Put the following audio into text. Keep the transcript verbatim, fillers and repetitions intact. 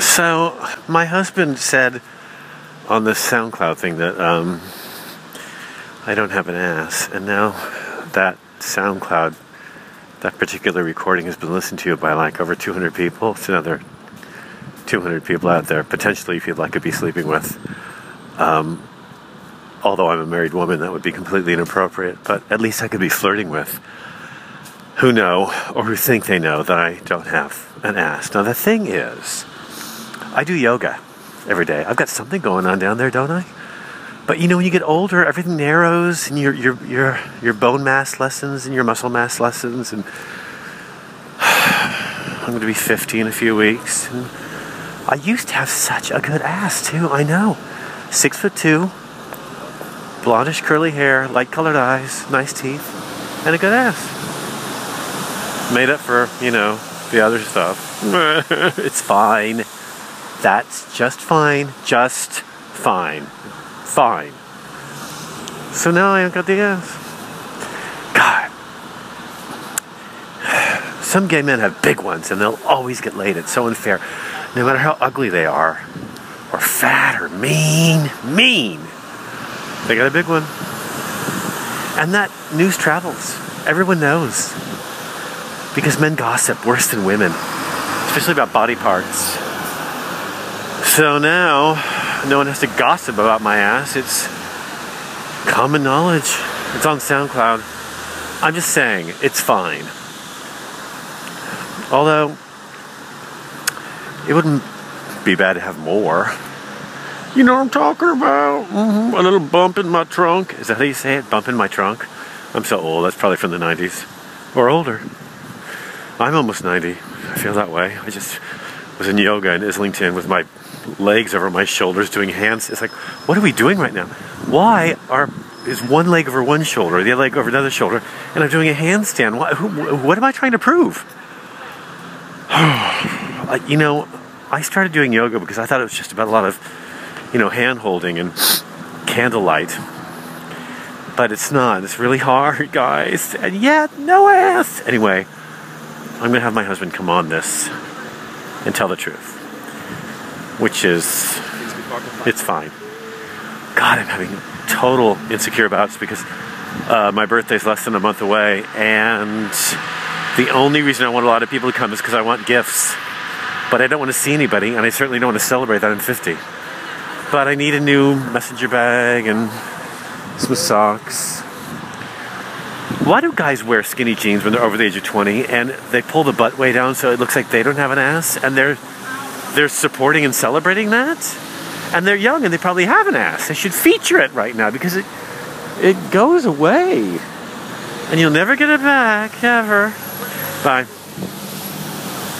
So my husband said on the SoundCloud thing that um, I don't have an ass, and now that SoundCloud, that particular recording has been listened to by like over two hundred people. It's another two hundred people out there, potentially, if you'd like, to be sleeping with. Um, although I'm a married woman, that would be completely inappropriate, but at least I could be flirting with who know, or who think they know, that I don't have an ass. Now the thing is, I do yoga every day. I've got something going on down there, don't I? But you know, when you get older, everything narrows, and your your your your bone mass lessens, and your muscle mass lessens. And I'm going to be fifty in a few weeks. And I used to have such a good ass too. I know, six foot two, blondish curly hair, light colored eyes, nice teeth, and a good ass. Made up for, you know, the other stuff. It's fine. That's just fine. Just fine. Fine. So now I got the ass. God. Some gay men have big ones and they'll always get laid. It's so unfair. No matter how ugly they are, or fat, or mean, mean, they got a big one. And that news travels. Everyone knows. Because men gossip worse than women, especially about body parts. So now, no one has to gossip about my ass. It's common knowledge. It's on SoundCloud. I'm just saying, it's fine. Although, it wouldn't be bad to have more. You know what I'm talking about? Mm-hmm. A little bump in my trunk. Is that how you say it? Bump in my trunk? I'm so old. That's probably from the nineties. Or older. I'm almost ninety. I feel that way. I just was in yoga in Islington with my legs over my shoulders doing hands. It's like, what are we doing right now? Why are is one leg over one shoulder, the other leg over another shoulder, and I'm doing a handstand? What, who, what am I trying to prove? You know, I started doing yoga because I thought it was just about a lot of, you know, hand holding and candlelight. But it's not. It's really hard, guys. And yet, no ass. Anyway, I'm going to have my husband come on this and tell the truth. Which is, it's fine. God, I'm having total insecure bouts because uh, my birthday's less than a month away, and the only reason I want a lot of people to come is because I want gifts. But I don't want to see anybody, and I certainly don't want to celebrate that I'm fifty. But I need a new messenger bag and some socks. Why do guys wear skinny jeans when they're over the age of twenty, and they pull the butt way down so it looks like they don't have an ass, and they're They're supporting and celebrating that? And they're young and they probably have an ass. They should feature it right now because it it goes away. And you'll never get it back, ever. Bye.